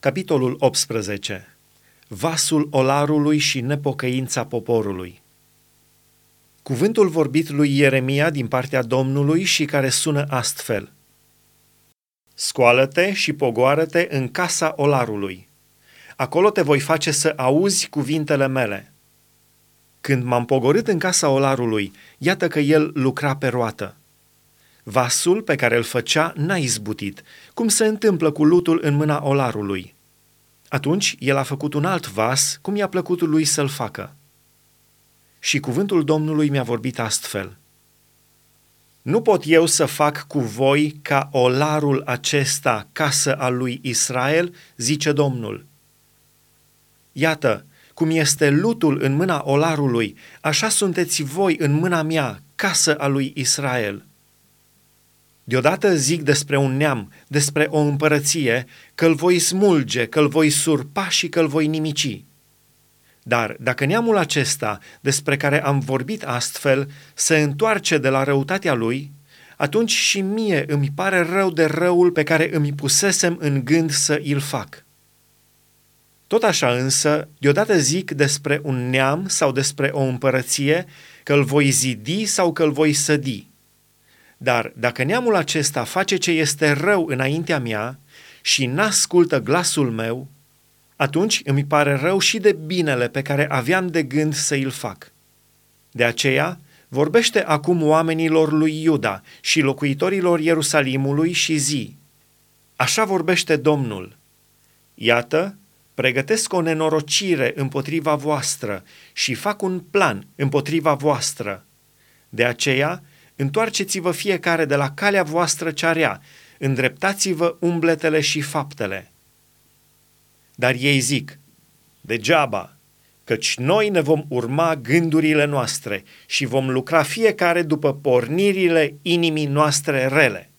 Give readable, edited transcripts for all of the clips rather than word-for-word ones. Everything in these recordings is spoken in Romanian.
Capitolul 18. Vasul olarului și nepocăința poporului. Cuvântul vorbit lui Ieremia din partea Domnului și care sună astfel: Scoală-te și pogoară-te în casa olarului. Acolo te voi face să auzi cuvintele mele. Când m-am pogorât în casa olarului, iată că el lucra pe roată. Vasul pe care îl făcea n-a izbutit, cum se întâmplă cu lutul în mâna olarului. Atunci el a făcut un alt vas, cum i-a plăcut lui să-l facă. Și cuvântul Domnului mi-a vorbit astfel: Nu pot eu să fac cu voi ca olarul acesta, casă a lui Israel, zice Domnul. Iată, cum este lutul în mâna olarului, așa sunteți voi în mâna mea, casă a lui Israel. Deodată zic despre un neam, despre o împărăție, că-l voi smulge, că-l voi surpa și că-l voi nimici. Dar dacă neamul acesta, despre care am vorbit astfel, se întoarce de la răutatea lui, atunci și mie îmi pare rău de răul pe care îmi pusesem în gând să îl fac. Tot așa însă, deodată zic despre un neam sau despre o împărăție, că-l voi zidi sau că-l voi sădi. Dar dacă neamul acesta face ce este rău înaintea mea și n-ascultă glasul meu, atunci îmi pare rău și de binele pe care aveam de gând să îl fac. De aceea vorbește acum oamenilor lui Iuda și locuitorilor Ierusalimului și zi: Așa vorbește Domnul. Iată, pregătesc o nenorocire împotriva voastră și fac un plan împotriva voastră. De aceea întoarceți-vă fiecare de la calea voastră cea rea, îndreptați-vă umbletele și faptele. Dar ei zic: Degeaba, căci noi ne vom urma gândurile noastre și vom lucra fiecare după pornirile inimii noastre rele.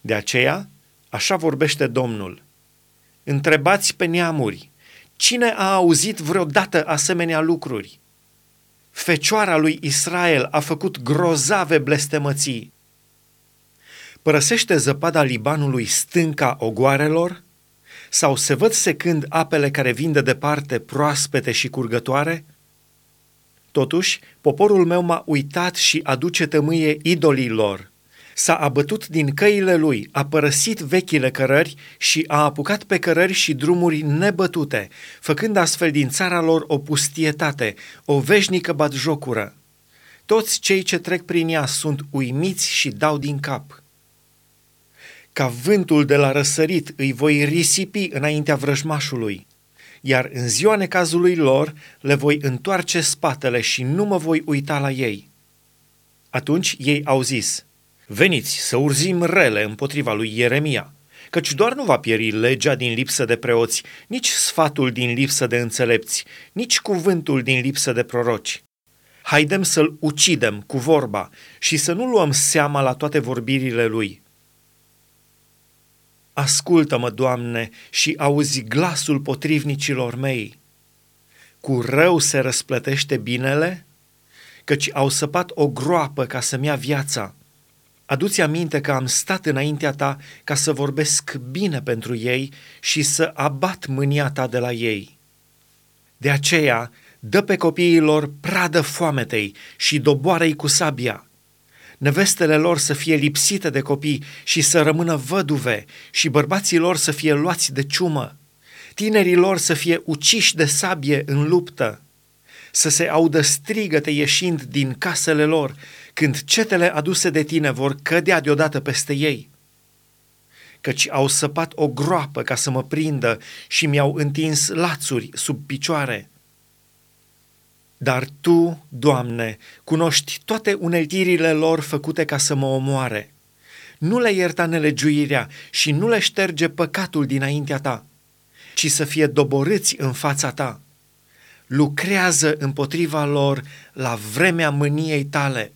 De aceea, așa vorbește Domnul: Întrebați pe neamuri, cine a auzit vreodată asemenea lucruri? Fecioara lui Israel a făcut grozave blestemății. Părăsește zăpada Libanului stânca ogoarelor? Sau se văd secând apele care vin de departe proaspete și curgătoare? Totuși, poporul meu m-a uitat și aduce tămâie idolii lor. S-a abătut din căile lui, a părăsit vechile cărări și a apucat pe cărări și drumuri nebătute, făcând astfel din țara lor o pustietate, o veșnică batjocură. Toți cei ce trec prin ea sunt uimiți și dau din cap. Ca vântul de la răsărit îi voi risipi înaintea vrăjmașului, iar în ziua necazului lor le voi întoarce spatele și nu mă voi uita la ei. Atunci ei au zis: Veniți să urzim rele împotriva lui Ieremia, căci doar nu va pieri legea din lipsă de preoți, nici sfatul din lipsă de înțelepți, nici cuvântul din lipsă de proroci. Haidem să-l ucidem cu vorba și să nu luăm seama la toate vorbirile lui. Ascultă-mă, Doamne, și auzi glasul potrivnicilor mei. Cu rău se răsplătește binele, căci au săpat o groapă ca să-mi ia viața. Adu-ți aminte că am stat înaintea ta ca să vorbesc bine pentru ei și să abat mânia ta de la ei. De aceea, dă pe copiii lor pradă foametei și doboară-i cu sabia. Nevestele lor să fie lipsite de copii și să rămână văduve și bărbații lor să fie luați de ciumă. Tinerii lor să fie uciși de sabie în luptă. Să se audă strigăte ieșind din casele lor, când cetele aduse de tine vor cădea deodată peste ei. Căci au săpat o groapă ca să mă prindă și mi-au întins lațuri sub picioare. Dar Tu, Doamne, cunoști toate uneltirile lor făcute ca să mă omoare. Nu le ierta nelegiuirea și nu le șterge păcatul dinaintea Ta, ci să fie doborâți în fața Ta. Lucrează împotriva lor la vremea mâniei Tale.